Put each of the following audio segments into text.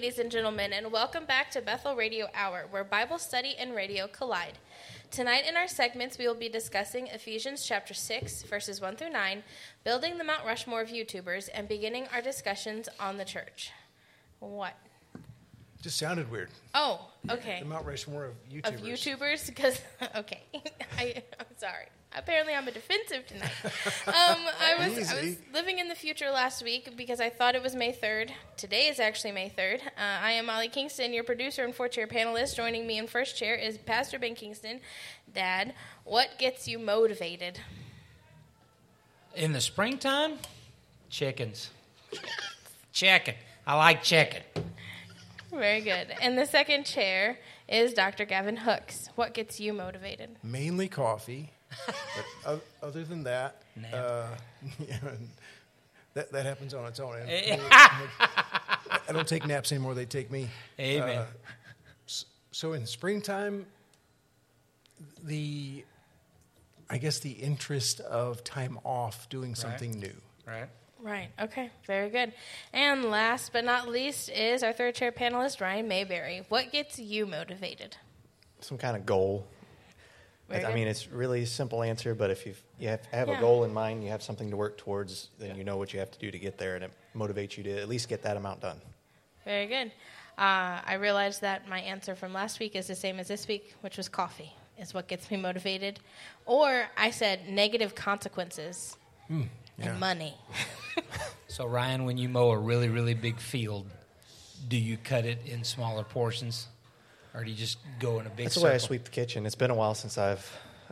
ladies and gentlemen, and welcome back to Bethel Radio Hour, where Bible study and radio collide. Tonight in our segments, we will be discussing Ephesians chapter 6, verses 1 through 9, building the Mount Rushmore of YouTubers, and beginning our discussions on the church. What? Just sounded weird. Oh, okay. The Mount Rushmore of YouTubers. Of YouTubers, because, okay, I'm sorry. Apparently I'm a defensive tonight. I was living in the future last week because I thought it was May 3rd. Today is actually May 3rd. I am Molly Kingston, your producer and fourth chair panelist. Joining me in first chair is Pastor Ben Kingston. Dad, what gets you motivated? In the springtime, chickens. Chicken. I like chicken. Very good. And the second chair is Dr. Gavin Hooks. What gets you motivated? Mainly coffee. But other than that, yeah, that happens on its own. I don't take naps anymore. They take me. Amen. So in springtime, I guess the interest of time off doing something new. Right. Okay. Very good. And last but not least is our third chair panelist, Ryan Mayberry. What gets you motivated? Some kind of goal. I mean, it's really a simple answer, but if you have a goal in mind, you have something to work towards, then you know what you have to do to get there, and it motivates you to at least get that amount done. Very good. I realized that my answer from last week is the same as this week, which was coffee is what gets me motivated. Or I said negative consequences and money. So, Ryan, when you mow a really, really big field, do you cut it in smaller portions? Or do you just go in a big circle? That's the way I sweep the kitchen. It's been a while since I've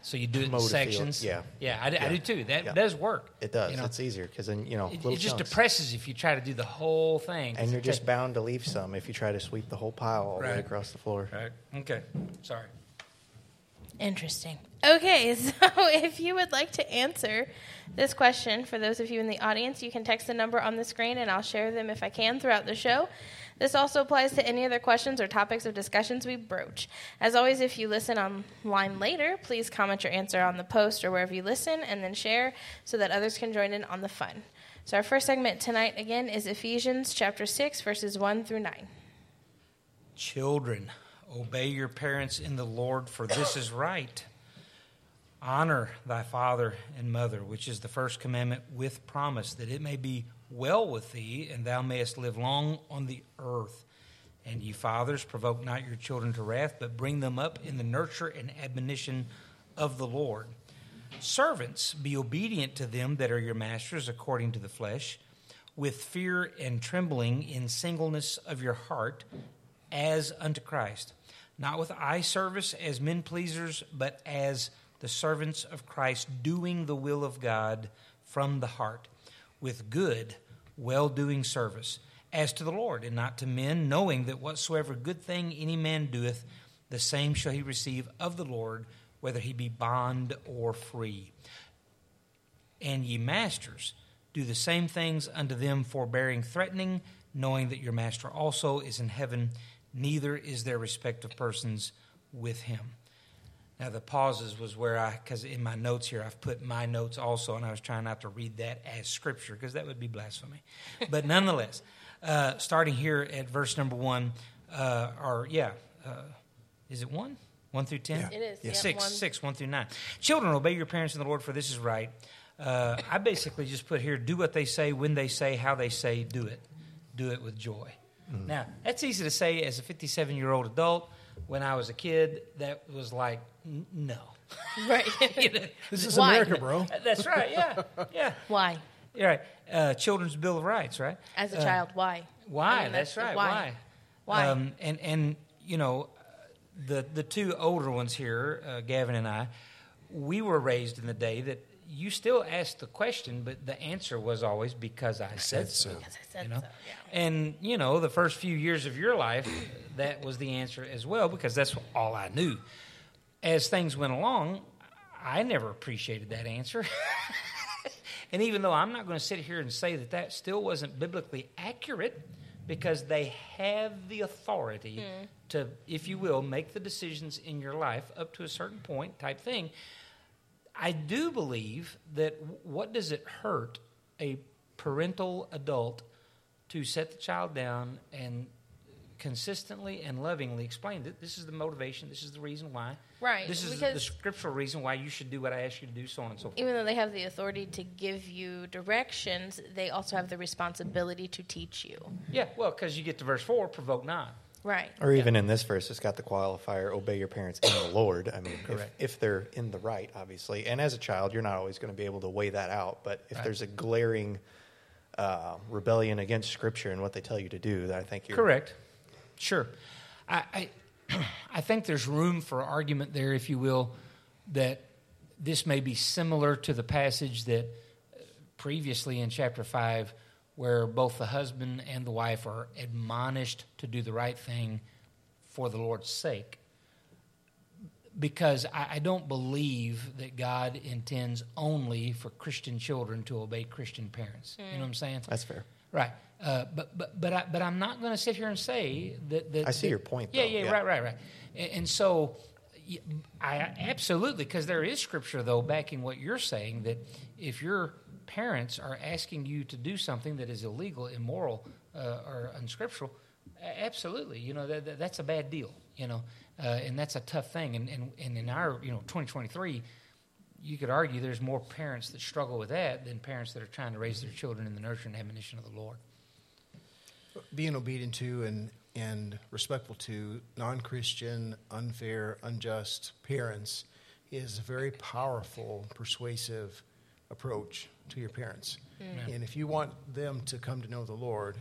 So you do it in sections? Yeah. I do too. That does work. It does. You know? It's easier because then, little chunks. It just depresses if you try to do the whole thing. And you're just bound to leave some if you try to sweep the whole pile all the way across the floor. Right. Okay. Sorry. Interesting. Okay, so if you would like to answer this question, for those of you in the audience, you can text the number on the screen, and I'll share them if I can throughout the show. This also applies to any other questions or topics of discussions we broach. As always, if you listen online later, please comment your answer on the post or wherever you listen, and then share so that others can join in on the fun. So our first segment tonight, again, is Ephesians chapter 6, verses 1 through 9. Children, obey your parents in the Lord, for this is right. Honor thy father and mother, which is the first commandment with promise, that it may be well with thee, and thou mayest live long on the earth. And ye fathers, provoke not your children to wrath, but bring them up in the nurture and admonition of the Lord. Servants, be obedient to them that are your masters according to the flesh, with fear and trembling in singleness of your heart, as unto Christ, not with eye service as men pleasers, but as the servants of Christ, doing the will of God from the heart, with good, well-doing service, as to the Lord and not to men, knowing that whatsoever good thing any man doeth, the same shall he receive of the Lord, whether he be bond or free. And ye masters, do the same things unto them, forbearing threatening, knowing that your master also is in heaven, neither is there respect of persons with him. Now, the pauses was where because in my notes here, I've put my notes also, and I was trying not to read that as scripture, because that would be blasphemy. But nonetheless, starting here at verse number 1, is it 1? 1 through 10? Yeah. It is. Yeah. 6, 1 through 9. Children, obey your parents in the Lord, for this is right. I basically just put here, do what they say, when they say, how they say, do it. Do it with joy. Mm. Now, that's easy to say as a 57-year-old adult. When I was a kid, that was like, no. Right. This is Why? America, bro. That's right, yeah. Why? You're right. Children's Bill of Rights, right? As a child, why? Why? I mean, that's right, why? The two older ones here, Gavin and I, we were raised in the day that you still asked the question, but the answer was always, because I said so. Because I said so, yeah. And, the first few years of your life, that was the answer as well, because that's all I knew. As things went along, I never appreciated that answer. And even though I'm not going to sit here and say that still wasn't biblically accurate, because they have the authority to, if you will, make the decisions in your life up to a certain point type thing, I do believe that what does it hurt a parental adult to set the child down and consistently and lovingly explained that this is the motivation, this is the reason why. Right. This is the scriptural reason why you should do what I ask you to do, so on and so forth. Even though they have the authority to give you directions, they also have the responsibility to teach you. Yeah, well, because you get to verse 4, provoke not. Right. Or even in this verse, it's got the qualifier, obey your parents in the Lord. I mean, if they're in the right, obviously. And as a child, you're not always going to be able to weigh that out. But if there's a glaring rebellion against Scripture and what they tell you to do, that I think you're... Correct. Sure. I think there's room for argument there, if you will, that this may be similar to the passage that previously in chapter 5 where both the husband and the wife are admonished to do the right thing for the Lord's sake. Because I don't believe that God intends only for Christian children to obey Christian parents. Mm. You know what I'm saying? That's fair. Right. But I'm not going to sit here and say that I see your point, though. Yeah, right. And so I absolutely, because there is Scripture, though, backing what you're saying, that if your parents are asking you to do something that is illegal, immoral, or unscriptural, absolutely, you know, that's a bad deal, you know, and that's a tough thing. And in our, 2023, you could argue there's more parents that struggle with that than parents that are trying to raise their children in the nurture and admonition of the Lord. Being obedient to and respectful to non-Christian, unfair, unjust parents is a very powerful, persuasive approach to your parents. Mm. And if you want them to come to know the Lord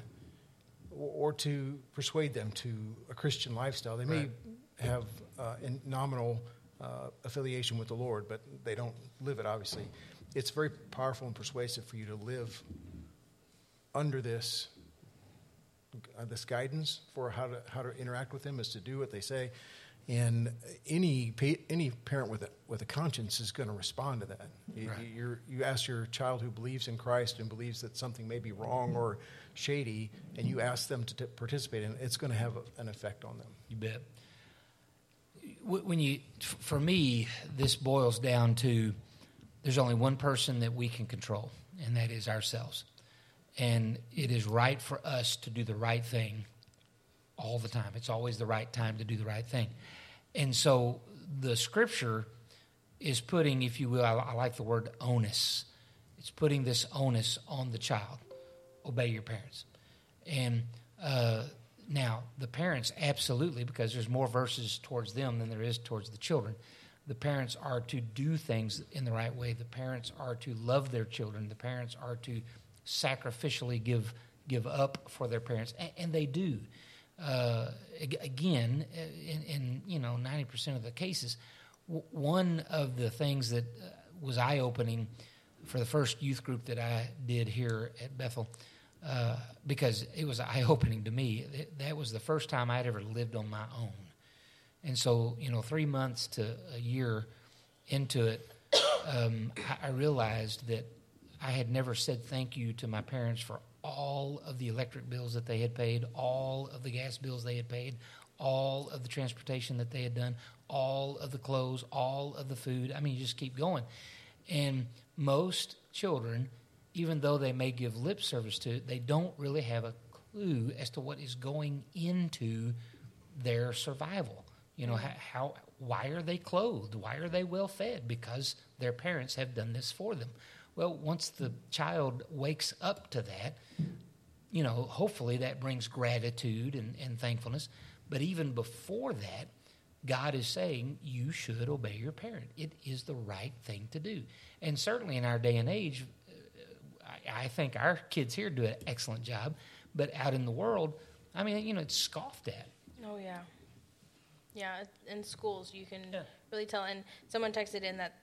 or to persuade them to a Christian lifestyle, they may have a nominal affiliation with the Lord, but they don't live it, obviously. It's very powerful and persuasive for you to live under this guidance for how to interact with them, is to do what they say. And any parent with a conscience is going to respond to that. You ask your child who believes in Christ and believes that something may be wrong or shady, and you ask them to participate in it, it's going to have an effect on them. You bet. For me, this boils down to there's only one person that we can control, and that is ourselves. And it is right for us to do the right thing all the time. It's always the right time to do the right thing. And so the Scripture is putting, if you will, I like the word onus. It's putting this onus on the child. Obey your parents. And now the parents, absolutely, because there's more verses towards them than there is towards the children. The parents are to do things in the right way. The parents are to love their children. The parents are to sacrificially give up for their parents. And they do. Again, in 90% of the cases, one of the things that was eye-opening for the first youth group that I did here at Bethel, because it was eye-opening to me, that was the first time I'd ever lived on my own. And so, 3 months to a year into it, I realized that I had never said thank you to my parents for all of the electric bills that they had paid, all of the gas bills they had paid, all of the transportation that they had done, all of the clothes, all of the food. I mean, you just keep going. And most children, even though they may give lip service to it, they don't really have a clue as to what is going into their survival. Why are they clothed? Why are they well fed? Because their parents have done this for them. Well, once the child wakes up to that, hopefully that brings gratitude and thankfulness. But even before that, God is saying you should obey your parent. It is the right thing to do. And certainly in our day and age, I think our kids here do an excellent job. But out in the world, I mean, it's scoffed at. Oh, yeah. Yeah, in schools you can really tell. And someone texted in that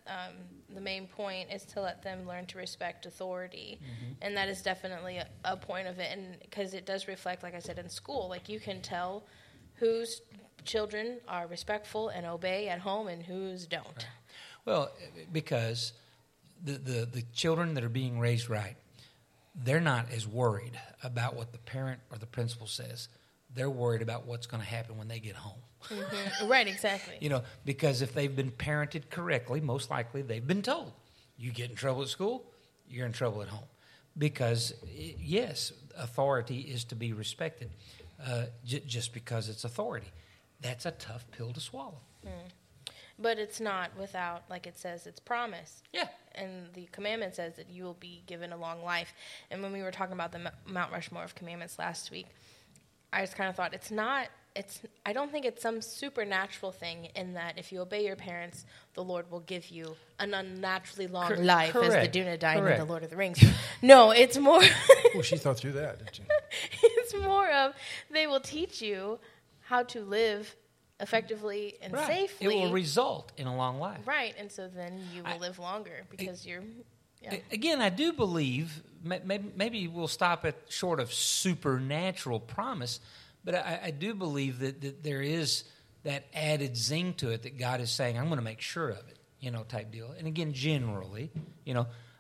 the main point is to let them learn to respect authority. Mm-hmm. And that is definitely a point of it. And because it does reflect, like I said, in school. Like you can tell whose children are respectful and obey at home and whose don't. Right. Well, because the children that are being raised right, they're not as worried about what the parent or the principal says. They're worried about what's going to happen when they get home. Mm-hmm. Right, exactly. Because if they've been parented correctly, most likely they've been told, you get in trouble at school, you're in trouble at home. Because, yes, authority is to be respected. just because it's authority. That's a tough pill to swallow. Mm. But it's not without, like it says, it's promise. Yeah. And the commandment says that you will be given a long life. And when we were talking about the Mount Rushmore of commandments last week, I just kind of thought I don't think it's some supernatural thing in that if you obey your parents, the Lord will give you an unnaturally long life as the Dúnadan in the Lord of the Rings. No, it's more... Well, she thought through that, didn't she? It's more of they will teach you how to live effectively and safely. It will result in a long life. Right, and so then you will live longer because you're... Yeah. Again, I do believe, maybe we'll stop at short of supernatural promise, but I do believe that there is that added zing to it that God is saying, I'm going to make sure of it, type deal. And again, generally,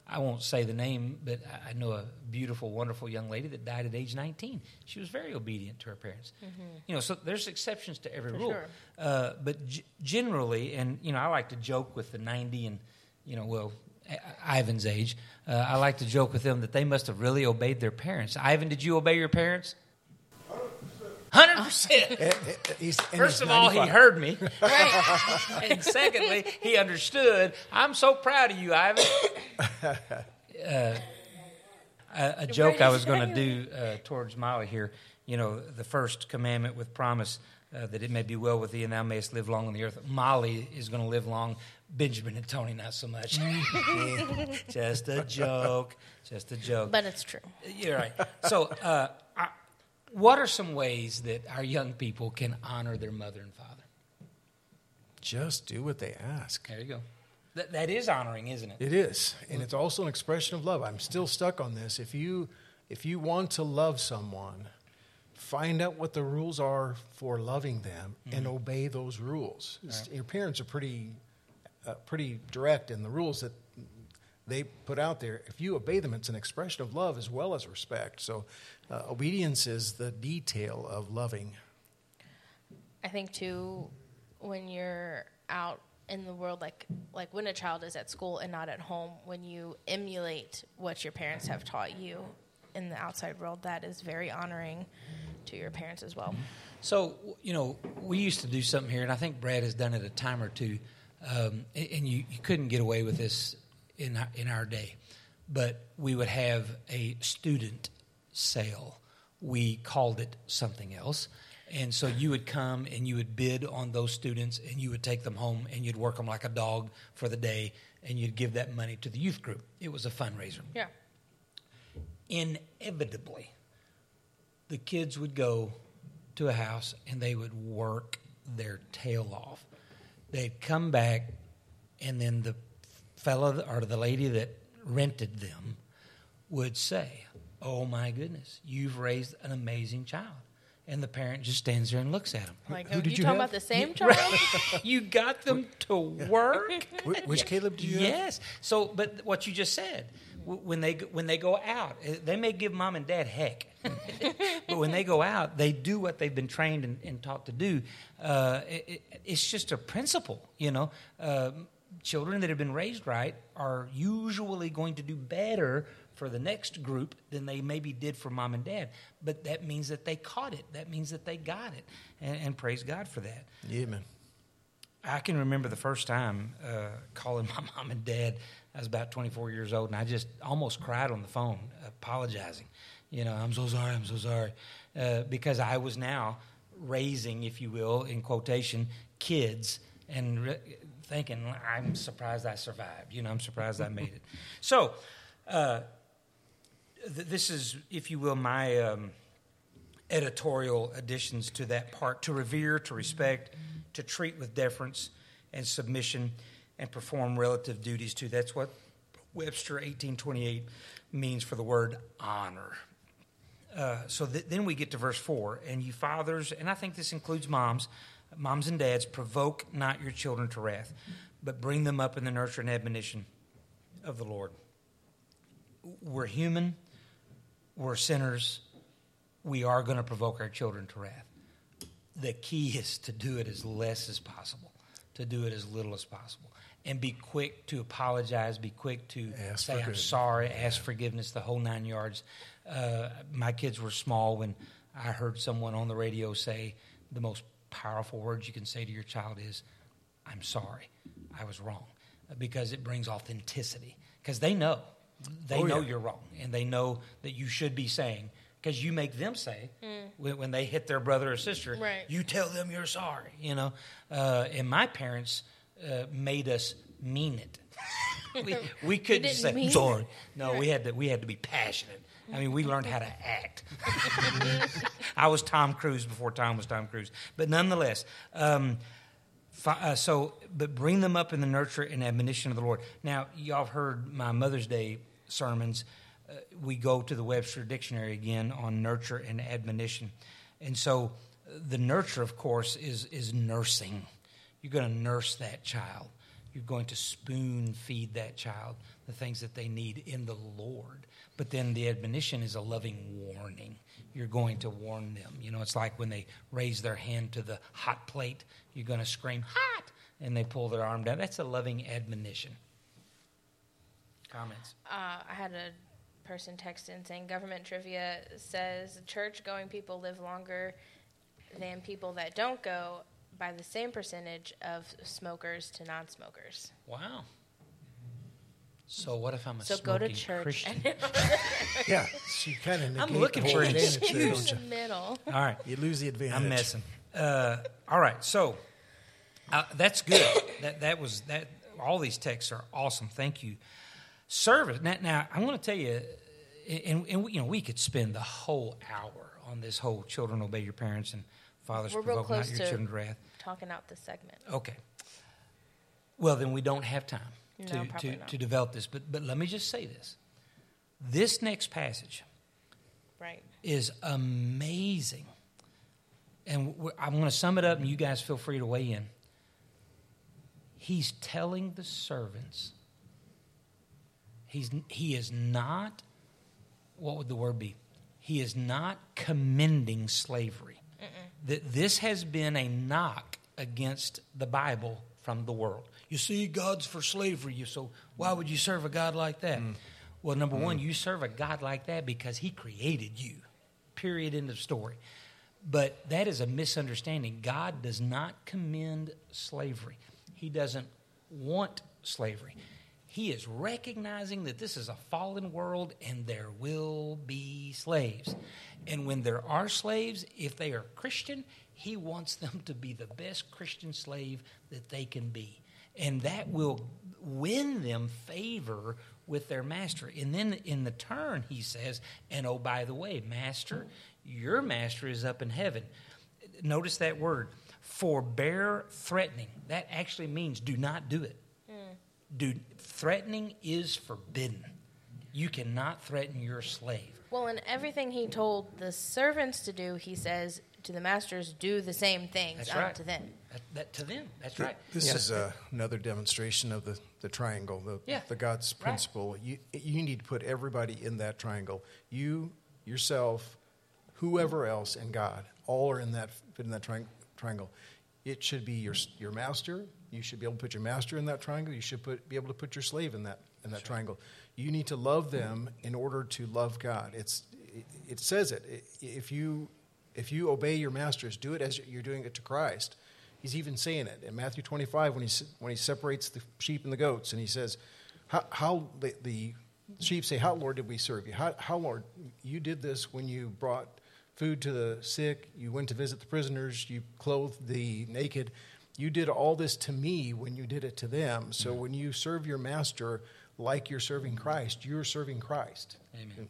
I won't say the name, but I know a beautiful, wonderful young lady that died at age 19. She was very obedient to her parents. Mm-hmm. So there's exceptions to every rule. Sure. But generally, and, I like to joke with the 90 and, Ivan's age, I like to joke with them that they must have really obeyed their parents. Ivan, did you obey your parents? 100%. First of all, he heard me. Right. And secondly, he understood. I'm so proud of you, Ivan. A joke I was going to do towards Molly here, the first commandment with promise, that it may be well with thee and thou mayest live long on the earth. Molly is going to live long. Benjamin and Tony, not so much. Just a joke. Just a joke. But it's true. You're right. So what are some ways that our young people can honor their mother and father? Just do what they ask. There you go. That is honoring, isn't it? It is. And it's also an expression of love. I'm still stuck on this. If you want to love someone, find out what the rules are for loving them and obey those rules. Right. Your parents are pretty direct in the rules that they put out there. If you obey them, it's an expression of love as well as respect. So obedience is the detail of loving. I think, too, when you're out in the world, like when a child is at school and not at home, when you emulate what your parents have taught you in the outside world, that is very honoring to your parents as well. So, we used to do something here, and I think Brad has done it a time or two, and you couldn't get away with this in our day, but we would have a student sale. We called it something else. And so you would come and you would bid on those students, and you would take them home, and you'd work them like a dog for the day, and you'd give that money to the youth group. It was a fundraiser. Yeah. Inevitably, the kids would go to a house and they would work their tail off. They'd come back, and then the fella or the lady that rented them would say, oh my goodness, you've raised an amazing child. And the parent just stands there and looks at them. Like, who did you talking have? About the same child? You got them to work? Which Caleb do you have? Yes. So, but what you just said, when they go out, they may give mom and dad heck. But when they go out, they do what they've been trained and taught to do. It's just a principle, Children that have been raised right are usually going to do better for the next group than they maybe did for mom and dad. But that means that they caught it. That means that they got it. And praise God for that. Yeah, man. I can remember the first time calling my mom and dad. I was about 24 years old, and I just almost cried on the phone, apologizing. I'm so sorry. Because I was now raising, if you will, in quotation, kids, and thinking, I'm surprised I survived. I'm surprised I made it. So... this is, if you will, my editorial additions to that part: to revere, to respect, to treat with deference and submission, and perform relative duties to. That's what Webster 1828 means for the word honor. So then we get to verse 4, and you fathers, and I think this includes moms and dads, provoke not your children to wrath, but bring them up in the nurture and admonition of the Lord. We're human, we're sinners, we are going to provoke our children to wrath. The key is to do it as less as possible, to do it as little as possible, and be quick to apologize, be quick to say, I'm sorry, ask forgiveness, the whole nine yards. My kids were small when I heard someone on the radio say the most powerful words you can say to your child is, I'm sorry, I was wrong, because it brings authenticity, because they know. They know you're wrong, and they know that you should be saying, because you make them say when they hit their brother or sister, right. You tell them you're sorry, you know. And my parents made us mean it. we couldn't say sorry. No, right. we had to be passionate. I mean, we learned how to act. I was Tom Cruise before Tom was Tom Cruise, but nonetheless. But bring them up in the nurture and admonition of the Lord. Now, y'all have heard my Mother's Day sermons. We go to the Webster Dictionary again on nurture and admonition. And so the nurture, of course, is nursing. You're going to nurse that child. You're going to spoon feed that child the things that they need in the Lord. But then the admonition is a loving warning. You're going to warn them. You know, it's like when they raise their hand to the hot plate, you're going to scream, hot, and they pull their arm down. That's a loving admonition. Comments? I had a person text in saying, government trivia says church-going people live longer than people that don't go by the same percentage of smokers to non-smokers. Wow. So what if I'm a smoking Christian? Yeah, so you kind of I'm looking for an excuse. In the middle. All right, you lose the advantage. I'm messing. All right, so that's good. that was that. All these texts are awesome. Thank you. Service. Now I want to tell you, and you know, we could spend the whole hour on this whole children obey your parents and fathers provoke not your children's wrath. Talking out this segment. Okay. Well, then we don't have time. To develop this. But let me just say this. This next passage is amazing. And I'm going to sum it up, and you guys feel free to weigh in. He's telling the servants, he is not, what would the word be? He is not commending slavery. This has been a knock against the Bible from the world. You see, God's for slavery. So why would you serve a God like that? Well, number one, you serve a God like that because he created you. Period. End of story. But that is a misunderstanding. God does not commend slavery. He doesn't want slavery. He is recognizing that this is a fallen world and there will be slaves. And when there are slaves, if they are Christian, he wants them to be the best Christian slave that they can be. And that will win them favor with their master. And then in the turn, he says, and oh, by the way, master, your master is up in heaven. Notice that word, forbear threatening. That actually means do not do it. Threatening is forbidden. You cannot threaten your slave. Well, in everything he told the servants to do, he says, to the masters, do the same things unto them. To them, that's right. This is another demonstration of the triangle, the God's principle. Right. You need to put everybody in that triangle. You, yourself, whoever else, and God, all are in that triangle. It should be your master. You should be able to put your master in that triangle. You should be able to put your slave in that sure. triangle. You need to love them in order to love God. It says it. If you obey your masters, do it as you're doing it to Christ. He's even saying it in Matthew 25 when he separates the sheep and the goats, and he says, "How the sheep say, how, Lord, did we serve you? How, Lord, you did this when you brought food to the sick, you went to visit the prisoners, you clothed the naked. You did all this to me when you did it to them." So when you serve your master like you're serving Christ, you're serving Christ. Amen.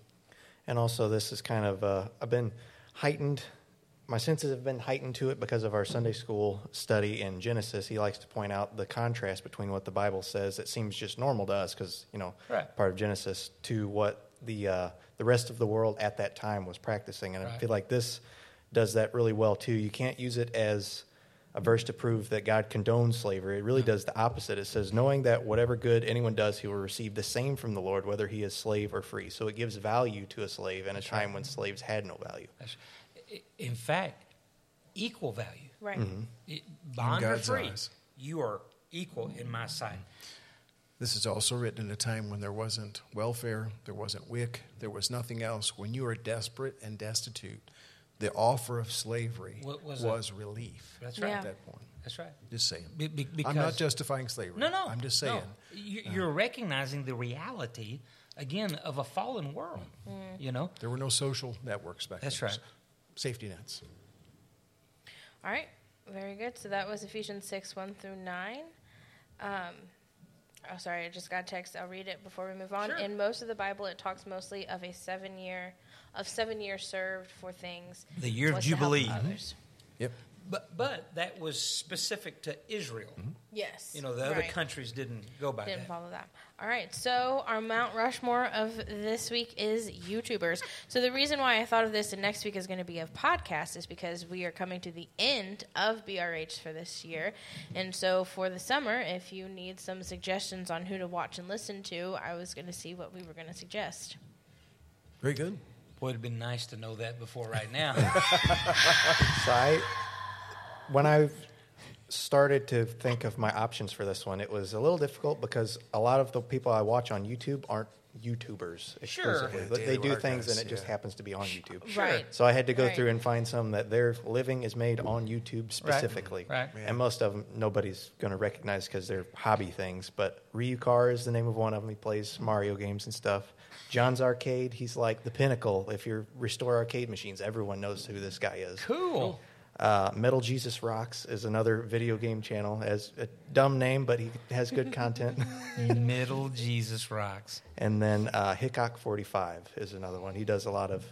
And also this is kind of, I've been heightened, my senses have been heightened to it because of our Sunday school study in Genesis. He likes to point out the contrast between what the Bible says that seems just normal to us because, you know, part of Genesis to what the rest of the world at that time was practicing. And I feel like this does that really well too. You can't use it as a verse to prove that God condones slavery. It really does the opposite. It says, knowing that whatever good anyone does, he will receive the same from the Lord, whether he is slave or free. So it gives value to a slave in a time when slaves had no value. In fact, equal value. Right. Mm-hmm. Bond or free, you are equal in my sight. This is also written in a time when there wasn't welfare, there wasn't WIC, there was nothing else. When you are desperate and destitute, the offer of slavery was relief. That's right. Yeah. At that point. That's right. Just saying. Because I'm not justifying slavery. No. I'm just saying. No. You're recognizing the reality, again, of a fallen world. Mm. You know? There were no social networks back then. That's right. Safety nets. All right. Very good. So that was Ephesians 6, 1 through 9. Oh, sorry. I just got a text. I'll read it before we move on. Sure. In most of the Bible, it talks mostly of 7 years served for things. The year of Jubilee. Mm-hmm. Yep. But that was specific to Israel. Mm-hmm. Yes. You know, the other countries didn't go by that. Didn't follow that. All right. So our Mount Rushmore of this week is YouTubers. So the reason why I thought of this and next week is going to be a podcast is because we are coming to the end of BRH for this year. And so for the summer, if you need some suggestions on who to watch and listen to, I was going to see what we were going to suggest. Very good. Boy, it would have been nice to know that before right now. Right. When I started to think of my options for this one, it was a little difficult because a lot of the people I watch on YouTube aren't YouTubers exclusively. Sure. They do things and it just happens to be on YouTube. Right. So I had to go through and find some that their living is made on YouTube specifically. Right. Right. And most of them nobody's going to recognize because they're hobby things. But Ryu Car is the name of one of them. He plays Mario games and stuff. John's Arcade, he's like the pinnacle. If you restore arcade machines, everyone knows who this guy is. Cool. Metal Jesus Rocks is another video game channel. Has a dumb name, but he has good content. Metal Jesus Rocks. And then Hickok45 is another one. He does a lot of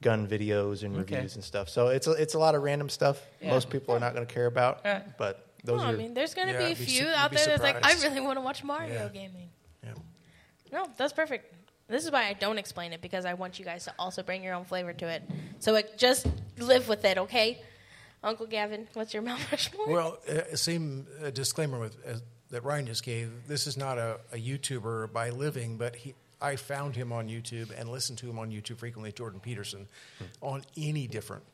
gun videos and reviews and stuff. So it's a lot of random stuff most people are not going to care about. But those I mean, there's going to be a few out there that's like, I really want to watch Mario gaming. Yeah. No, that's perfect. This is why I don't explain it, because I want you guys to also bring your own flavor to it. So just live with it, okay? Uncle Gavin, what's your Mount Rushmore? Well, same disclaimer that Ryan just gave. This is not a YouTuber by living, but I found him on YouTube and listened to him on YouTube frequently, Jordan Peterson, on any topic,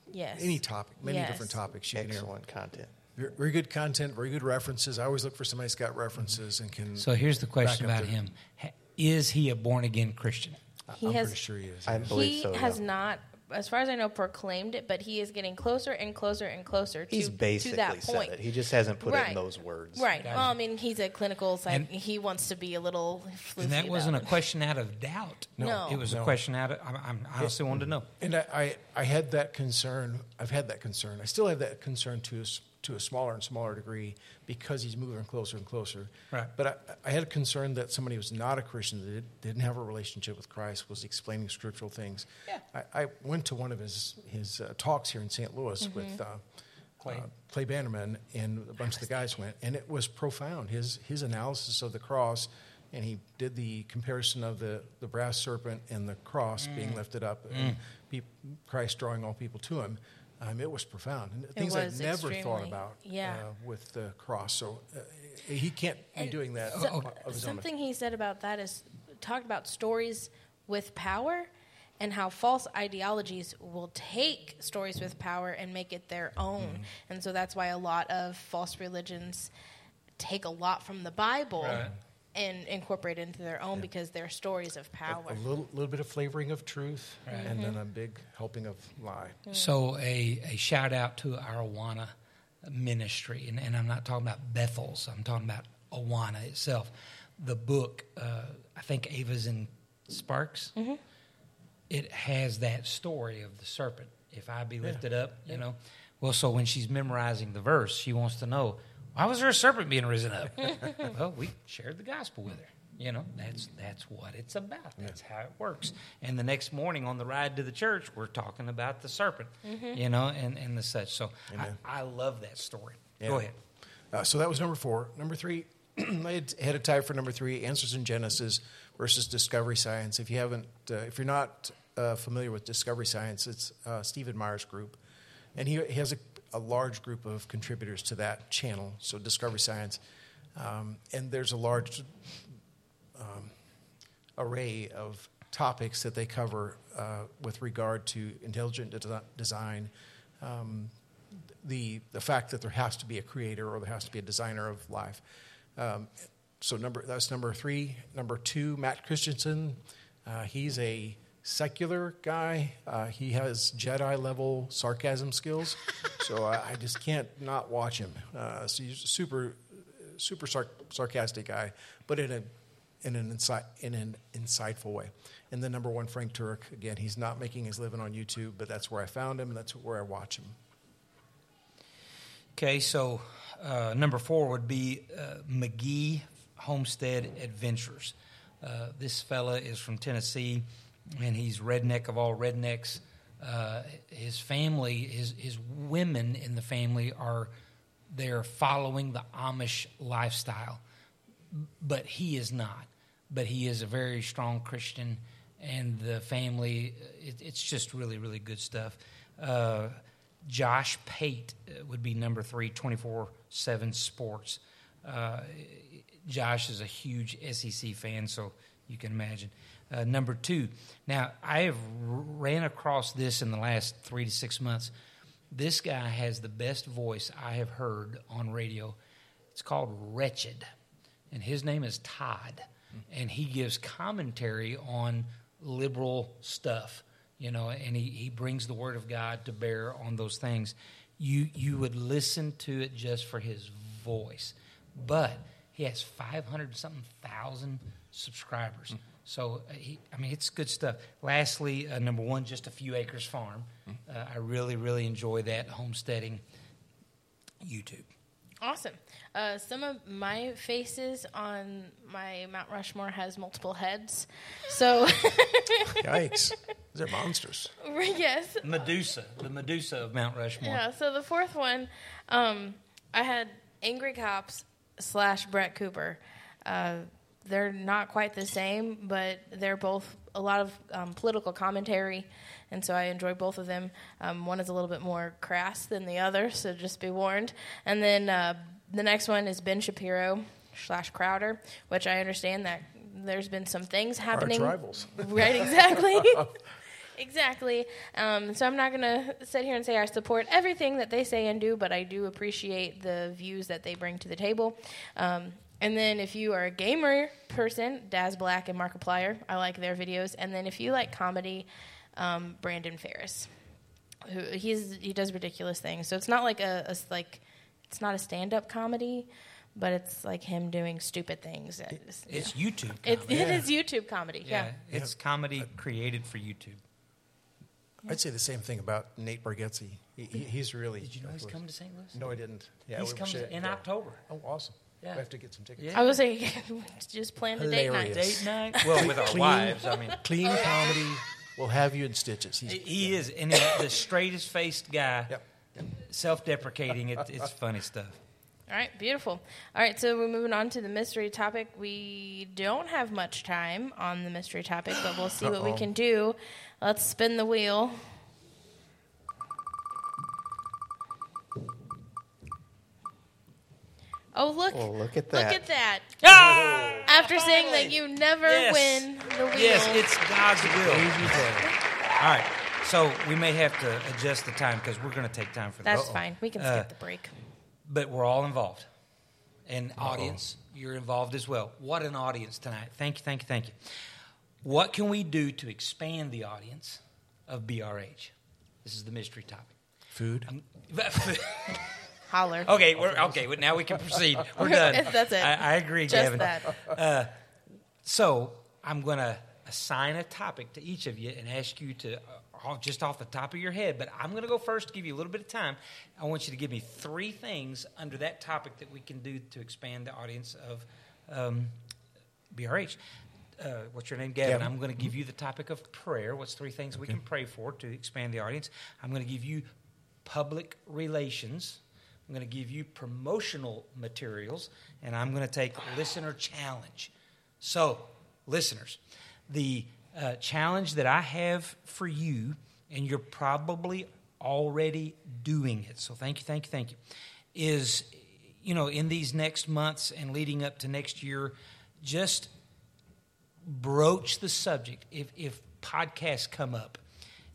many different topics. Excellent content. Very good content, very good references. I always look for somebody that's got references and can. So here's the question about him. Is he a born-again Christian? I'm pretty sure he is. I believe so. He has not, as far as I know, proclaimed it, but he is getting closer and closer and closer to that point. Said it. He just hasn't put it in those words. Right. Well, I mean, he's a clinical psychologist. He wants to be a little floofy. And that wasn't a question out of doubt. No. It was a question out of, I honestly wanted to know. And I had that concern. I've had that concern. I still have that concern to a smaller and smaller degree because he's moving closer and closer. Right. But I had a concern that somebody who was not a Christian, that didn't have a relationship with Christ, was explaining scriptural things. Yeah. I went to one of his talks here in St. Louis with Clay Bannerman, and a bunch of the guys went, and it was profound. His analysis of the cross, and he did the comparison of the brass serpent and the cross being lifted up and Christ drawing all people to him. It was profound. And things I never thought about with the cross. So he can't be doing that. Something he said about that is talked about stories with power and how false ideologies will take stories with power and make it their own. Mm-hmm. And so that's why a lot of false religions take a lot from the Bible and incorporate it into their own because they're stories of power. A little bit of flavoring of truth and then a big helping of lie. Mm. So a shout out to our Awana ministry, and I'm not talking about Bethel's, I'm talking about Awana itself. The book, I think Ava's in Sparks, it has that story of the serpent. If I be lifted up, you know. Well, so when she's memorizing the verse, she wants to know, why was there a serpent being risen up? Well, we shared the gospel with her. You know, that's what it's about. That's how it works. And the next morning on the ride to the church, we're talking about the serpent, you know, and the such. So I love that story. Yeah. Go ahead. So that was number 4. Number 3, I had a tie for number 3, Answers in Genesis versus Discovery Science. If you haven't, if you're not familiar with Discovery Science, it's Stephen Meyer's group. And he has a large group of contributors to that channel, so Discovery Science. And there's a large array of topics that they cover with regard to intelligent design, the fact that there has to be a creator or there has to be a designer of life. So that's number 3. Number 2, Matt Christensen. He's a secular guy. He has Jedi-level sarcasm skills, so I just can't not watch him. So he's a super sarcastic guy, but in an insightful way. And then number one, Frank Turek. Again, he's not making his living on YouTube, but that's where I found him, and that's where I watch him. Okay, so number four would be McGee Homestead Adventures. This fella is from Tennessee, and he's redneck of all rednecks. His family, his women in the family they're following the Amish lifestyle, but he is not. But he is a very strong Christian, and the family, it's just really, really good stuff. Josh Pate would be number three, 247 Sports. Josh is a huge SEC fan, so you can imagine. Number two, now I have ran across this in the last 3 to 6 months. This guy has the best voice I have heard on radio. It's called Wretched, and his name is Todd, and he gives commentary on liberal stuff, you know, and he brings the Word of God to bear on those things. You would listen to it just for his voice, but he has 500,000 subscribers. So, it's good stuff. Lastly, number one, Just a Few Acres Farm. I really, really enjoy that homesteading YouTube. Awesome. Some of my faces on my Mount Rushmore has multiple heads. So, yikes. They're monsters. Yes. Medusa. The Medusa of Mount Rushmore. Yeah, so the fourth one, I had Angry Cops / Brett Cooper. They're not quite the same, but they're both a lot of political commentary, and so I enjoy both of them. One is a little bit more crass than the other, so just be warned. And then the next one is Ben Shapiro / Crowder, which I understand that there's been some things happening. Arch rivals. Right, exactly. Exactly. So I'm not going to sit here and say I support everything that they say and do, but I do appreciate the views that they bring to the table. And then if you are a gamer person, Daz Black and Markiplier, I like their videos. And then if you like comedy, Brandon Ferris, who he does ridiculous things. So it's not like it's not a stand-up comedy, but it's like him doing stupid things. It's YouTube. It is YouTube comedy. Yeah. It's comedy created for YouTube. Yeah. I'd say the same thing about Nate Bargatze. He's really. Did you know he's coming to St. Louis? No, I didn't. Yeah, he's coming in October. Oh, awesome. Yeah. We have to get some tickets. Yeah. I was saying, just plan the date night. Date night? Well, with our wives, Clean comedy will have you in stitches. He is, and he's the straightest-faced guy, self-deprecating. It's funny stuff. All right, beautiful. All right, so we're moving on to the mystery topic. We don't have much time on the mystery topic, but we'll see what we can do. Let's spin the wheel. Oh, look. Oh, look at that. Look at that. Ah! After saying that you never win the wheel. Yes, it's God's will. All right. So we may have to adjust the time because we're going to take time for that. That's fine. We can skip the break. But we're all involved. And audience, you're involved as well. What an audience tonight. Thank you. What can we do to expand the audience of BRH? This is the mystery topic. Food. Holler. Okay. Well, now we can proceed. We're done. That's it. I agree, Gavin. Just that. So I'm going to assign a topic to each of you and ask you to, just off the top of your head, but I'm going to go first to give you a little bit of time. I want you to give me three things under that topic that we can do to expand the audience of BRH. What's your name, Gavin? I'm going to give you the topic of prayer. What's three things we can pray for to expand the audience? I'm going to give you public relations. I'm going to give you promotional materials, and I'm going to take listener challenge. So, listeners, the challenge that I have for you, and you're probably already doing it, so thank you, is, in these next months and leading up to next year, just broach the subject. If podcasts come up,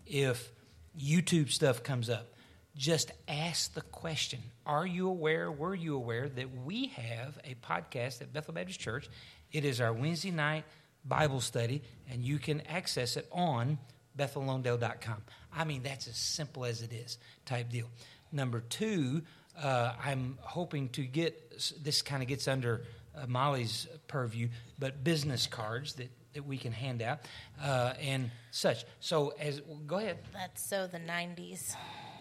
if YouTube stuff comes up, just ask the question, were you aware that we have a podcast at Bethel Baptist Church? It is our Wednesday night Bible study, and you can access it on BethelLoandale.com. I mean, that's as simple as it is type deal. Number two, I'm hoping to get, this kind of gets under Molly's purview, but business cards that we can hand out and such. So as, go ahead. That's so the 90s.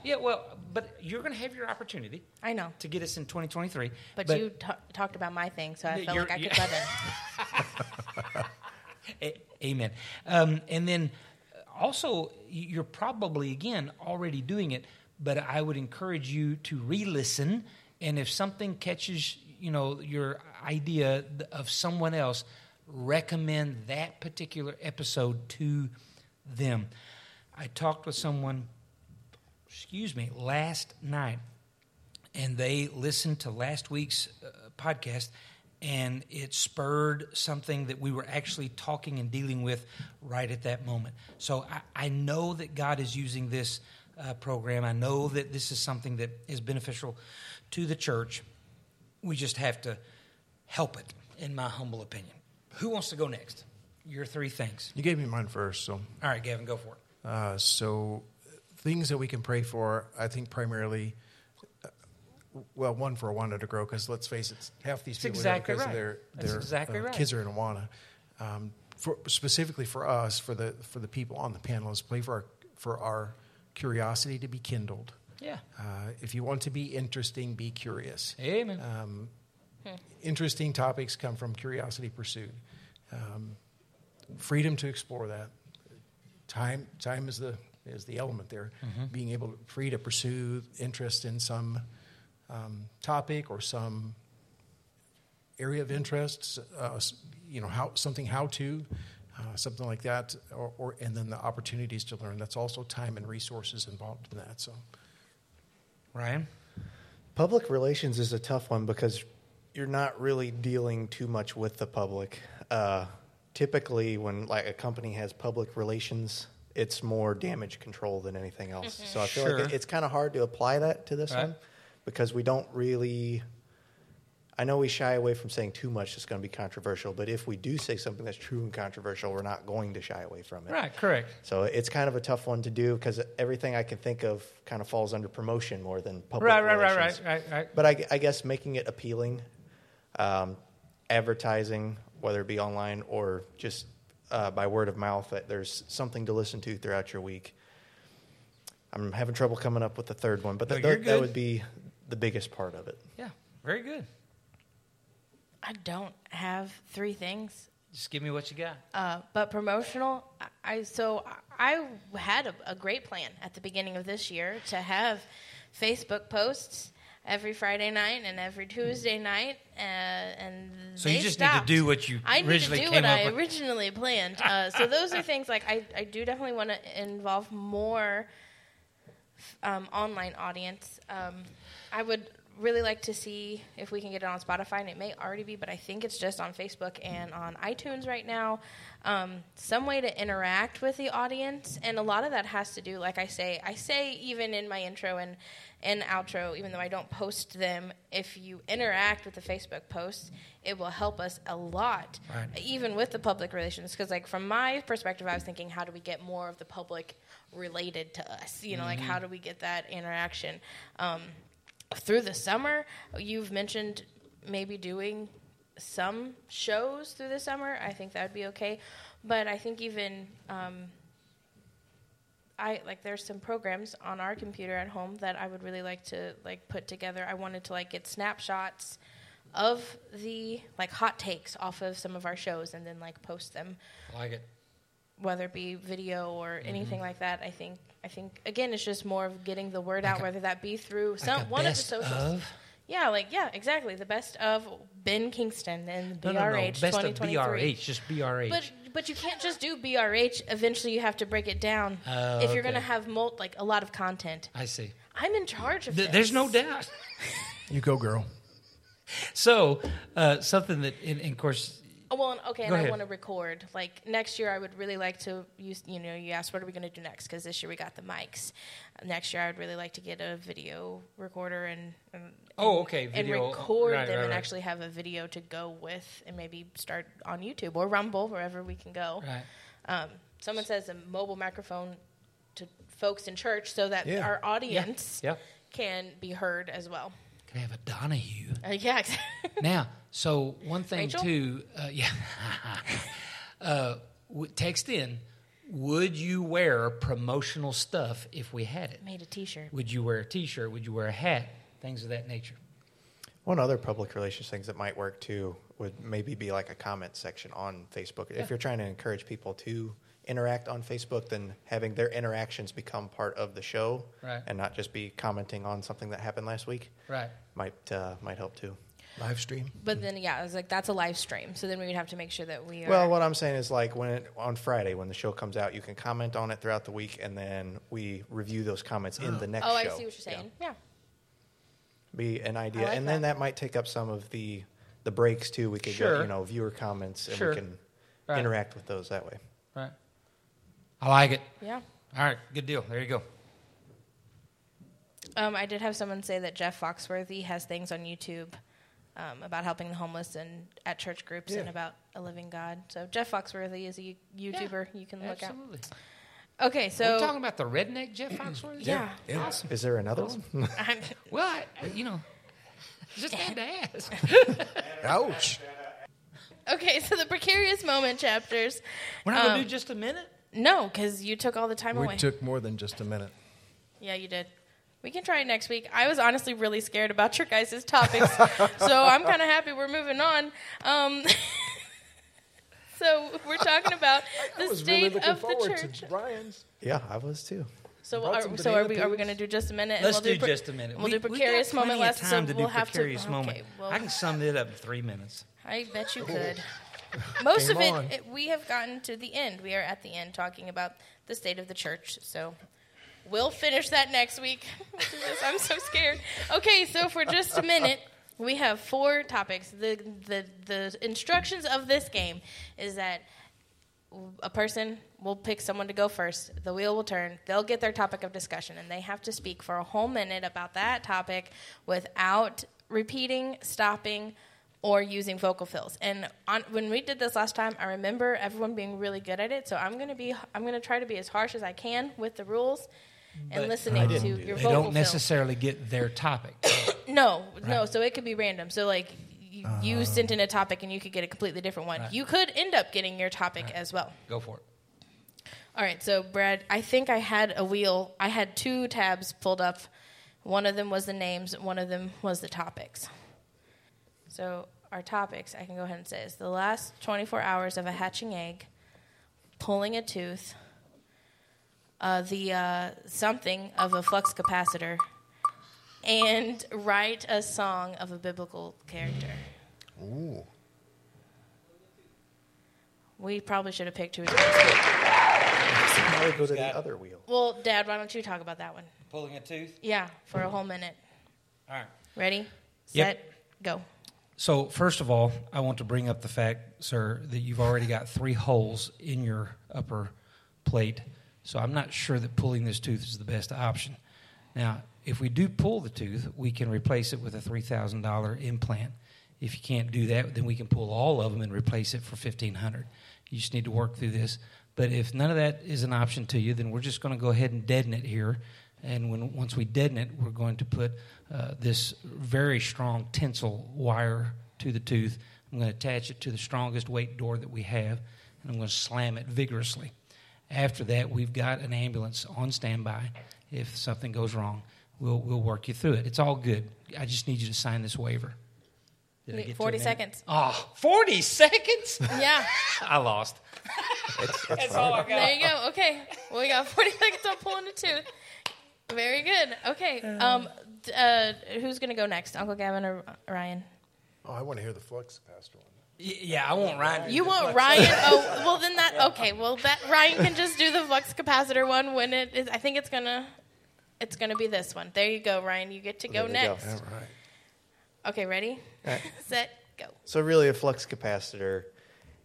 Yeah, well, but you're going to have your opportunity. I know. To get us in 2023. But you talked about my thing, so I felt like I could love it. Amen. And then also, you're probably, again, already doing it, but I would encourage you to re-listen, and if something catches, you know, your idea of someone else, recommend that particular episode to them. I talked with someone, last night, and they listened to last week's podcast, and it spurred something that we were actually talking and dealing with right at that moment. So I know that God is using this program. I know that this is something that is beneficial to the church. We just have to help it, in my humble opinion. Who wants to go next? Your three things. You gave me mine first, so. All right, Gavin, go for it. Things that we can pray for, I think primarily, one for Awana to grow, because let's face it, half these people kids are in Awana. Specifically for us, for the people on the panel, is pray for our curiosity to be kindled. Yeah. If you want to be interesting, be curious. Amen. Interesting topics come from curiosity pursued. Freedom to explore that. Time is the element there, being able to free to pursue interest in some topic or some area of interest, something like that, or and then the opportunities to learn. That's also time and resources involved in that. So, Ryan, public relations is a tough one because you're not really dealing too much with the public. Typically, when like a company has public relations, it's more damage control than anything else. So I feel like it's kind of hard to apply that to this one because we don't really... I know we shy away from saying too much that's going to be controversial, but if we do say something that's true and controversial, we're not going to shy away from it. Right, correct. So it's kind of a tough one to do because everything I can think of kind of falls under promotion more than public relations. Right. But I guess making it appealing, advertising, whether it be online or just... by word of mouth, that there's something to listen to throughout your week. I'm having trouble coming up with the third one, but that would be the biggest part of it. Yeah, very good. I don't have three things. Just give me what you got. But promotional, I had a great plan at the beginning of this year to have Facebook posts every Friday night and every Tuesday night, and so you just stopped. Need to do what you originally came up with. I need to do what I originally planned. So those are things like I do definitely want to involve more online audience. I would really like to see if we can get it on Spotify, and it may already be, but I think it's just on Facebook and on iTunes right now. Some way to interact with the audience, and a lot of that has to do, like I say even in my intro and outro, even though I don't post them, if you interact with the Facebook posts, it will help us a lot, even with the public relations. Because, like, from my perspective, I was thinking, how do we get more of the public related to us? You know, like, how do we get that interaction? Through the summer, you've mentioned maybe doing some shows through the summer. I think that would be okay. But I think even... there's some programs on our computer at home that I would really like to put together. I wanted to get snapshots of the hot takes off of some of our shows and then post them. I like it. Whether it be video or anything like that. I think again, it's just more of getting the word out, whether that be through one of the socials. Yeah, exactly. The best of Ben Kingston and BRH 2023. Best of BRH, just BRH. But you can't just do BRH. Eventually, you have to break it down if you're going to have a lot of content. I see. I'm in charge of this. There's no doubt. You go, girl. So something that, and of course, Well, okay, and I want to record. Like, next year I would really like to use, you know, you asked what are we going to do next, because this year we got the mics. Next year I would really like to get a video recorder and record them. And actually have a video to go with, and maybe start on YouTube or Rumble, wherever we can go. Right. Someone says a mobile microphone to folks in church so that our audience can be heard as well. Could have a Donahue. Now, so one thing too, text in, would you wear promotional stuff if we had it? Made a T-shirt. Would you wear a T-shirt? Would you wear a hat? Things of that nature. One other public relations things that might work too would maybe be like a comment section on Facebook. Yeah. If you're trying to encourage people to interact on Facebook, then having their interactions become part of the show, and not just be commenting on something that happened last week, might help too. Live stream. But then, I was like, that's a live stream. So then we would have to make sure that we are... Well, what I'm saying is like on Friday when the show comes out, you can comment on it throughout the week, and then we review those comments in the next show. Oh, I see what you're saying. Yeah. Be an idea. Like, and then that might take up some of the breaks too. We could get, viewer comments, and we can interact with those that way. Right. I like it. Yeah. All right. Good deal. There you go. I did have someone say that Jeff Foxworthy has things on YouTube about helping the homeless and at church groups and about a living God. So Jeff Foxworthy is a YouTuber you can look out. Okay, so... We're talking about the redneck Jeff Foxworthy? Yeah. Awesome. Is there another one? Well, I just had to ask. Ouch. Okay, so the precarious moment chapters. We're not going to do just a minute? No, because you took all the time away. We took more than just a minute. Yeah, you did. We can try it next week. I was honestly really scared about your guys' topics, so I'm kind of happy we're moving on. So we're talking about the state really of the church. To Brian's. Yeah, I was too. So are we going to do just a minute? Let's do just a minute. We'll do precarious moment last. So we'll have to. Okay, well, I can sum it up in 3 minutes. I bet you could. Most of it, we have gotten to the end. We are at the end talking about the state of the church. So we'll finish that next week. I'm so scared. Okay, so for just a minute, we have 4 topics. The instructions of this game is that a person will pick someone to go first. The wheel will turn. They'll get their topic of discussion, and they have to speak for a whole minute about that topic without repeating, stopping, or using vocal fills. And when we did this last time, I remember everyone being really good at it. So I'm going to try to be as harsh as I can with the rules and listening to your vocal fills. They don't necessarily get their topic. No. So it could be random. So like you sent in a topic and you could get a completely different one. Right. You could end up getting your topic as well. Go for it. All right. So Brad, I think I had a wheel. I had 2 tabs pulled up. One of them was the names. One of them was the topics. So our topics, I can go ahead and say, is the last 24 hours of a hatching egg, pulling a tooth, the something of a flux capacitor, and write a song of a biblical character. Ooh. We probably should have picked 2 of these. Now we go to the other wheel. Well, Dad, why don't you talk about that one? Pulling a tooth? Yeah, for a whole minute. All right. Ready? Set? Yep. Go. So, first of all, I want to bring up the fact, sir, that you've already got 3 holes in your upper plate. So I'm not sure that pulling this tooth is the best option. Now, if we do pull the tooth, we can replace it with a $3,000 implant. If you can't do that, then we can pull all of them and replace it for $1,500. You just need to work through this. But if none of that is an option to you, then we're just going to go ahead and deaden it here. And once we deaden it, we're going to put this very strong tensile wire to the tooth. I'm going to attach it to the strongest weight door that we have, and I'm going to slam it vigorously. After that, we've got an ambulance on standby. If something goes wrong, we'll work you through it. It's all good. I just need you to sign this waiver. Did I get 40 seconds. Oh, 40 seconds? Yeah. I lost. That's all I got. There you go. Okay. Well, we got 40 seconds on pulling the tooth. Very good. Okay. Who's going to go next? Uncle Gavin or Ryan? Oh, I want to hear the flux capacitor one. Yeah, I want Ryan. You want Ryan? Oh, well, then that... Okay, well, that Ryan can just do the flux capacitor one when it is... I think it's gonna be this one. There you go, Ryan. You get to go next. Go. All right. Okay, ready? All right. Set, go. So really a flux capacitor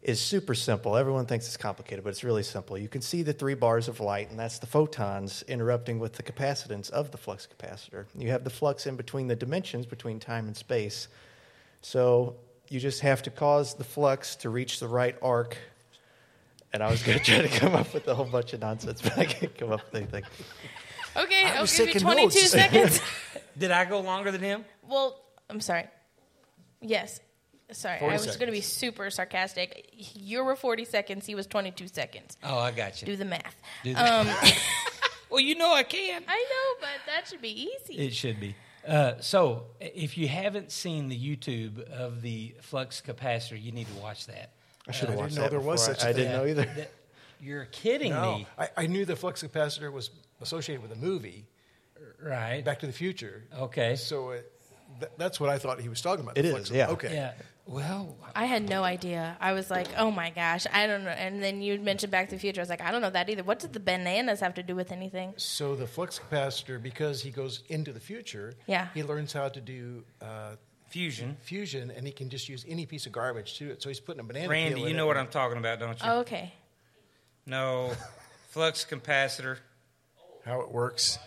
is super simple. Everyone thinks it's complicated, but it's really simple. You can see the three bars of light, and that's the photons interacting with the capacitance of the flux capacitor. You have the flux in between the dimensions, between time and space. So you just have to cause the flux to reach the right arc. And I was going to try to come up with a whole bunch of nonsense, but I can't come up with anything. Okay, I'll give you 22 seconds. Did I go longer than him? Well, I'm sorry. Yes. Sorry, I was going to be super sarcastic. You were 40 seconds. He was 22 seconds. Oh, I got you. Do the math. Well, you know I can. I know, but that should be easy. It should be. So if you haven't seen the YouTube of the flux capacitor, you need to watch that. I should have watched that. I didn't know there was such a thing. I didn't know either. You're kidding me. I knew the flux capacitor was associated with a movie. Right. Back to the Future. Okay. So that's what I thought he was talking about. It is, yeah. Okay. Yeah. Well, I had no idea. I was like, oh, my gosh, I don't know. And then you mentioned Back to the Future. I was like, I don't know that either. What did the bananas have to do with anything? So the flux capacitor, because he goes into the future, he learns how to do fusion, and he can just use any piece of garbage to it. So he's putting a banana peel in it. Randy, you know what I'm talking about, don't you? Oh, okay. No, flux capacitor. How it works.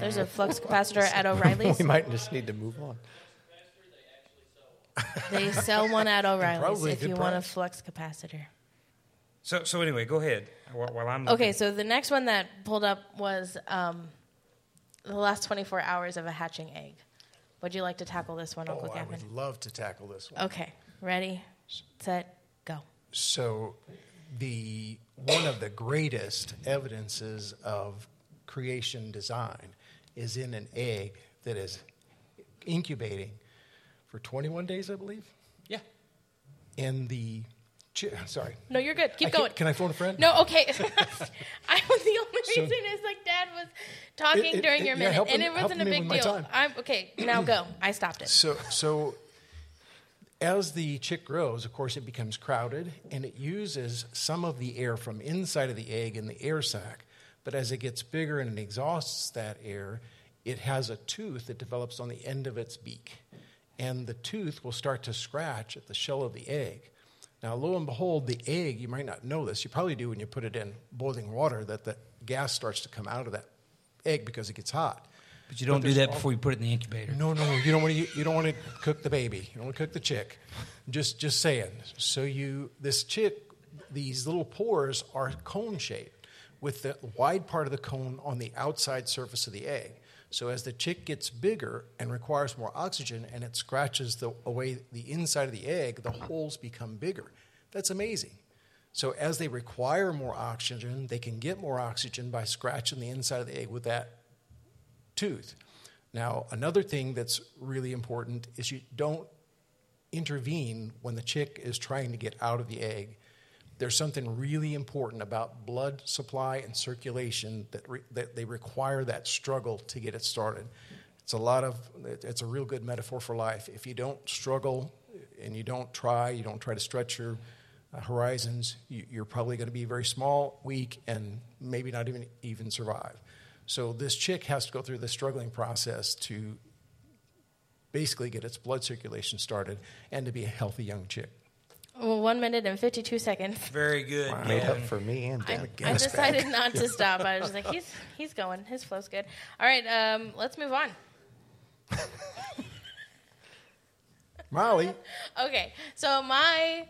There's a flux capacitor at O'Reilly's. We might just need to move on. They sell one at O'Reilly's if you want a flux capacitor. So anyway, go ahead. While I'm looking. Okay, so the next one that pulled up was the last 24 hours of a hatching egg. Would you like to tackle this one, Uncle Gavin? I would love to tackle this one. Okay, ready, set, go. So one of the greatest evidences of creation design is in an egg that is incubating for 21 days, I believe. Yeah. And sorry. No, you're good. Keep going. Can I phone a friend? No, okay. I was the only reason is like Dad was talking during your minute, and it wasn't a big deal. Okay, now go. I stopped it. So as the chick grows, of course, it becomes crowded, and it uses some of the air from inside of the egg in the air sac. But as it gets bigger and it exhausts that air, it has a tooth that develops on the end of its beak. And the tooth will start to scratch at the shell of the egg. Now, lo and behold, the egg, you might not know this. You probably do when you put it in boiling water, that the gas starts to come out of that egg because it gets hot. But you don't do that before you put it in the incubator. No, you don't want to cook the baby. You don't want to cook the chick. Just saying. So this chick, these little pores are cone-shaped with the wide part of the cone on the outside surface of the egg. So as the chick gets bigger and requires more oxygen and it scratches away the inside of the egg, the holes become bigger. That's amazing. So as they require more oxygen, they can get more oxygen by scratching the inside of the egg with that tooth. Now, another thing that's really important is you don't intervene when the chick is trying to get out of the egg. There's something really important about blood supply and circulation that they require that struggle to get it started. It's a real good metaphor for life. If you don't struggle and you don't try to stretch your horizons, you're probably going to be very small, weak, and maybe not even survive. So this chick has to go through the struggling process to basically get its blood circulation started and to be a healthy young chick. Well, 1 minute and 52 seconds. Very good. Wow. Made up for me and Dan. I decided not to stop. I was just like, he's going. His flow's good. All right, let's move on. Molly. Okay, so I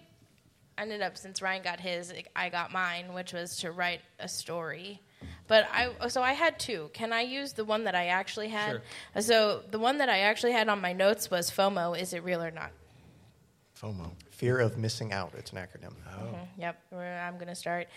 ended up, since Ryan got his, I got mine, which was to write a story. But I had two. Can I use the one that I actually had? Sure. So the one that I actually had on my notes was FOMO, is it real or not? FOMO. Fear of missing out. It's an acronym. Oh. Mm-hmm. Yep. I'm going to start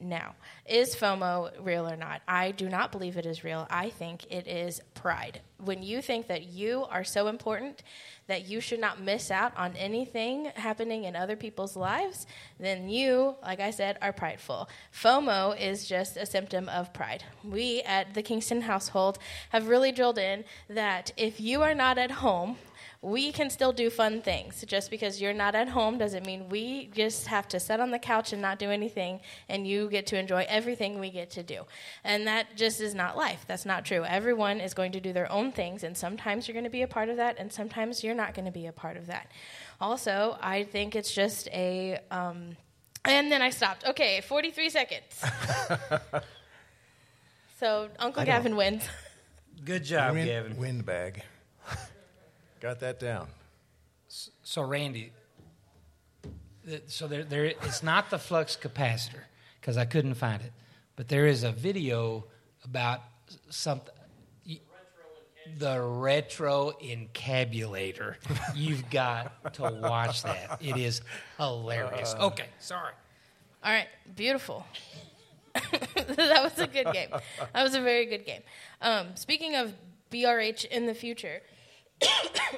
now. Is FOMO real or not? I do not believe it is real. I think it is pride. When you think that you are so important that you should not miss out on anything happening in other people's lives, then you, like I said, are prideful. FOMO is just a symptom of pride. We at the Kingston household have really drilled in that if you are not at home we can still do fun things. Just because you're not at home doesn't mean we just have to sit on the couch and not do anything, and you get to enjoy everything we get to do. And that just is not life. That's not true. Everyone is going to do their own things, and sometimes you're going to be a part of that, and sometimes you're not going to be a part of that. Also, I think it's just a... and then I stopped. Okay, 43 seconds. So Uncle Gavin wins. Good job, Gavin. Windbag. Got that down. So, Randy, so there it's not the flux capacitor, because I couldn't find it, but there is a video about something. The retro encabulator. You've got to watch that. It is hilarious. Okay, sorry. All right, beautiful. That was a good game. That was a very good game. Speaking of BRH in the future,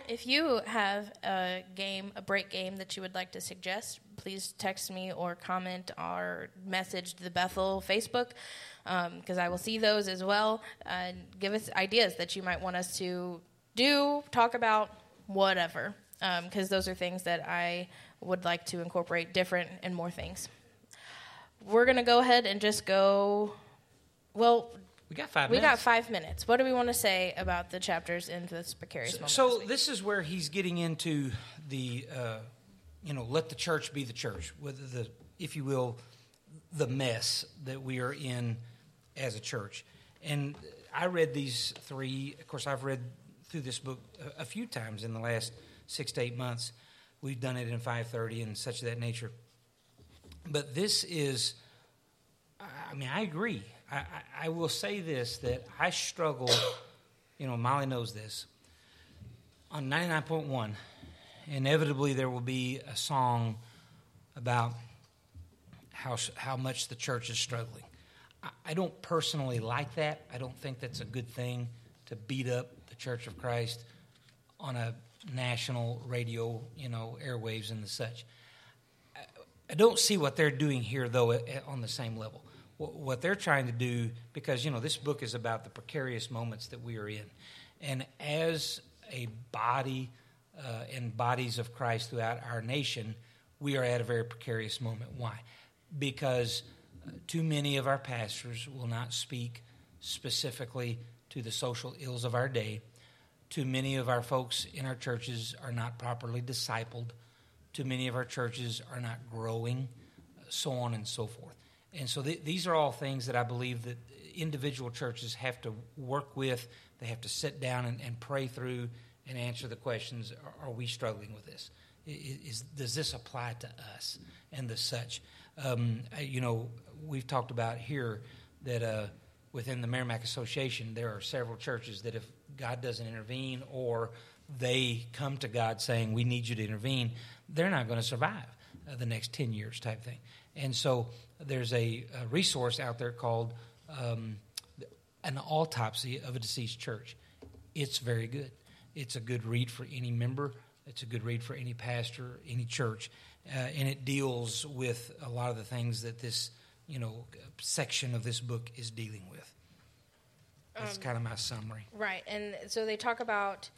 if you have a game, a break game that you would like to suggest, please text me or comment or message the Bethel Facebook, because I will see those as well. Give us ideas that you might want us to do, talk about, whatever, because those are things that I would like to incorporate, different and more things. We're going to go ahead and just go, well... We got 5 minutes. What do we want to say about the chapters in this precarious moment? So this is where he's getting into the, let the church be the church, whether the, if you will, the mess that we are in as a church. And I read these three. Of course, I've read through this book a few times in the last 6 to 8 months. We've done it in 5:30 and such of that nature. But this is, I agree. I will say this, that I struggle, Molly knows this, on 99.1, inevitably there will be a song about how much the church is struggling. I don't personally like that. I don't think that's a good thing to beat up the Church of Christ on a national radio, airwaves and the such. I don't see what they're doing here, though, on the same level. What they're trying to do, because, this book is about the precarious moments that we are in. And as a body and bodies of Christ throughout our nation, we are at a very precarious moment. Why? Because too many of our pastors will not speak specifically to the social ills of our day. Too many of our folks in our churches are not properly discipled. Too many of our churches are not growing, so on and so forth. And so these are all things that I believe that individual churches have to work with. They have to sit down and pray through and answer the questions, are we struggling with this? Does this apply to us and the such? We've talked about here that within the Merrimack Association, there are several churches that if God doesn't intervene or they come to God saying, we need you to intervene, they're not going to survive the next 10 years type thing. And so there's a resource out there called An Autopsy of a Deceased Church. It's very good. It's a good read for any member. It's a good read for any pastor, any church. And it deals with a lot of the things that this, section of this book is dealing with. That's kind of my summary. Right. And so they talk about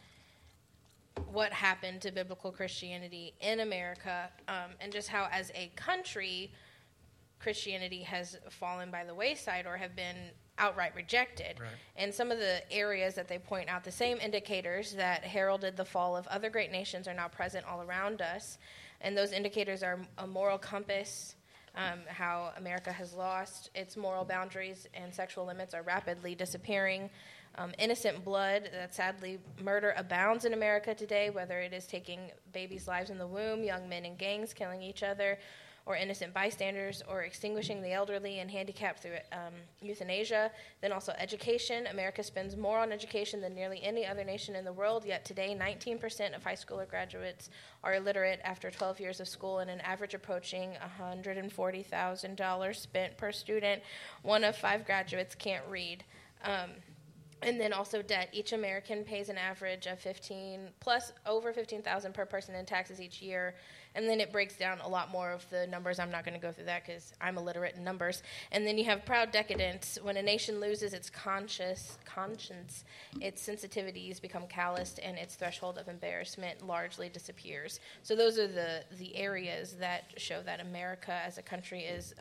what happened to biblical Christianity in America and just how as a country... Christianity has fallen by the wayside or have been outright rejected. Right. And some of the areas that they point out, the same indicators that heralded the fall of other great nations are now present all around us. And those indicators are a moral compass, how America has lost its moral boundaries and sexual limits are rapidly disappearing. Innocent blood, that sadly murder abounds in America today, whether it is taking babies' lives in the womb, young men in gangs killing each other, or innocent bystanders, or extinguishing the elderly and handicapped through euthanasia. Then also education. America spends more on education than nearly any other nation in the world, yet today 19% of high schooler graduates are illiterate after 12 years of school and an average approaching $140,000 spent per student. One of 5 graduates can't read. And then also debt. Each American pays an average of 15 plus over 15,000 per person in taxes each year. And then it breaks down a lot more of the numbers. I'm not going to go through that because I'm illiterate in numbers. And then you have proud decadence. When a nation loses its conscience, its sensitivities become calloused and its threshold of embarrassment largely disappears. So those are the areas that show that America as a country is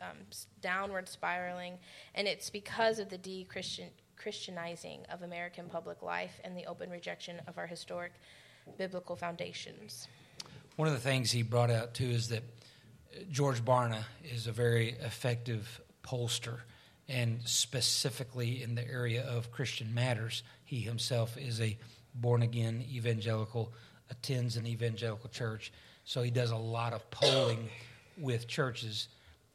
downward spiraling, and it's because of the Christianizing of American public life and the open rejection of our historic biblical foundations. One of the things he brought out, too, is that George Barna is a very effective pollster, and specifically in the area of Christian matters. He himself is a born-again evangelical, attends an evangelical church, so he does a lot of polling with churches,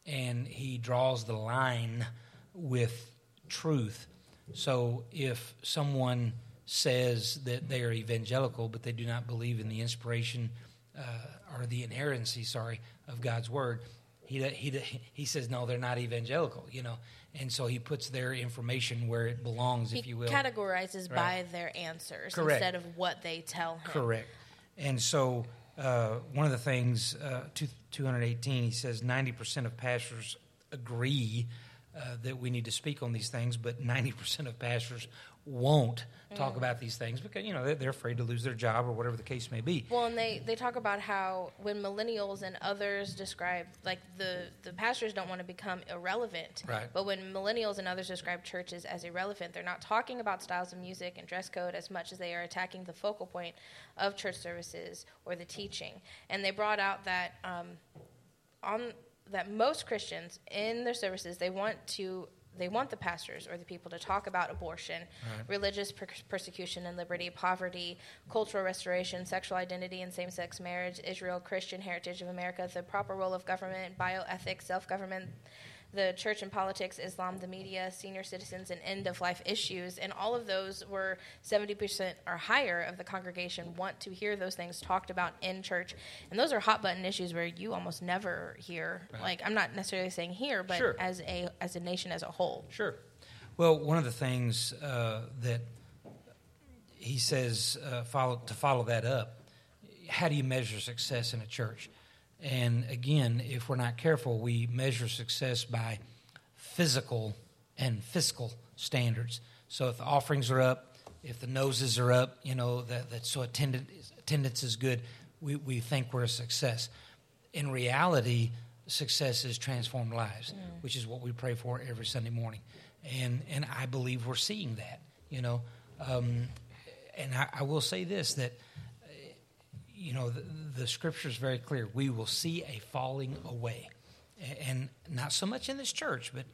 and he draws the line with truth. So if someone says that they are evangelical but they do not believe in the inspiration or the inerrancy, of God's word, he says, no, they're not evangelical, And so he puts their information where it belongs, if you will. He categorizes by their answers instead of what they tell him. Correct. And so one of the things, 218, he says 90% of pastors agree that we need to speak on these things, but 90% of pastors won't talk about these things because, they're afraid to lose their job or whatever the case may be. Well, and they talk about how when millennials and others describe, the pastors don't want to become irrelevant. Right. But when millennials and others describe churches as irrelevant, they're not talking about styles of music and dress code as much as they are attacking the focal point of church services or the teaching. And they brought out that that most Christians in their services, they want the pastors or the people to talk about abortion, religious persecution and liberty, poverty, cultural restoration, sexual identity and same-sex marriage, Israel, Christian heritage of America, the proper role of government, bioethics, self-government, the church and politics, Islam, the media, senior citizens, and end-of-life issues. And all of those were 70% or higher of the congregation want to hear those things talked about in church. And those are hot-button issues where you almost never hear. Right. I'm not necessarily saying here, but as a nation as a whole. Sure. Well, one of the things that he says to follow that up, how do you measure success in a church? And again, if we're not careful, we measure success by physical and fiscal standards. So if the offerings are up, if the noses are up, attendance is good, we think we're a success. In reality, success is transformed lives, which is what we pray for every Sunday morning. And I believe we're seeing that, And I will say this, that the scripture is very clear. We will see a falling away, and not so much in this church, but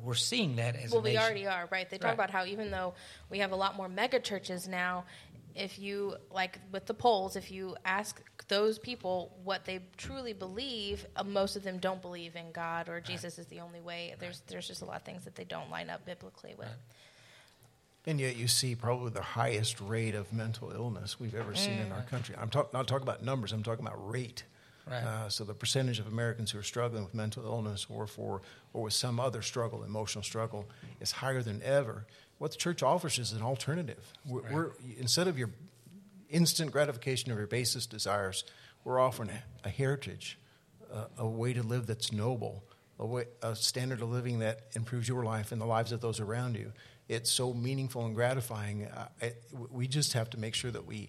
we're seeing that as a nation. Well, we already are, right? They talk about how even though we have a lot more mega churches now, if you, with the polls, if you ask those people what they truly believe, most of them don't believe in God or Jesus is the only way. There's just a lot of things that they don't line up biblically with. Right. And yet you see probably the highest rate of mental illness we've ever seen in our country. I'm not talking about numbers. I'm talking about rate. Right. So the percentage of Americans who are struggling with mental illness or with some other struggle, emotional struggle, is higher than ever. What the church offers is an alternative. We're instead of your instant gratification of your basest desires, we're offering a heritage, a way to live that's noble, a standard of living that improves your life and the lives of those around you. It's so meaningful and gratifying. We just have to make sure that we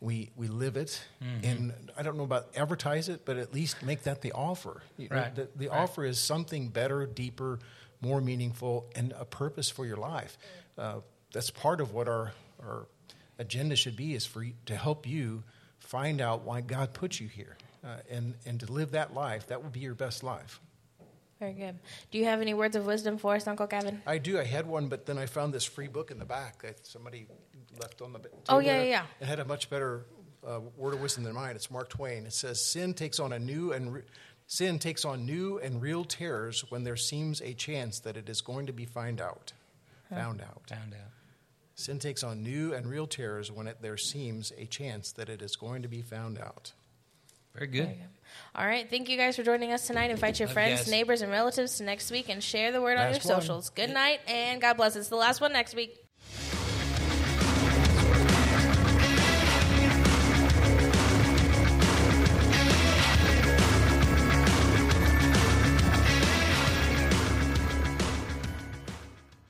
live it. Mm-hmm. And I don't know about advertise it, but at least make that the offer. Right. The offer is something better, deeper, more meaningful, and a purpose for your life. That's part of what our agenda should be, is to help you find out why God put you here and to live that life. That will be your best life. Very good. Do you have any words of wisdom for us, Uncle Gavin? I do. I had one, but then I found this free book in the back that somebody left on the table. Oh, yeah. It had a much better word of wisdom than mine. It's Mark Twain. It says, "Sin takes on new and real terrors when there seems a chance that it is going to be found out. Sin takes on new and real terrors when there seems a chance that it is going to be found out." Very good. All right. Thank you guys for joining us tonight. Invite your friends, neighbors, and relatives to next week and share the word on your socials. Good night and God bless. It's the last one next week.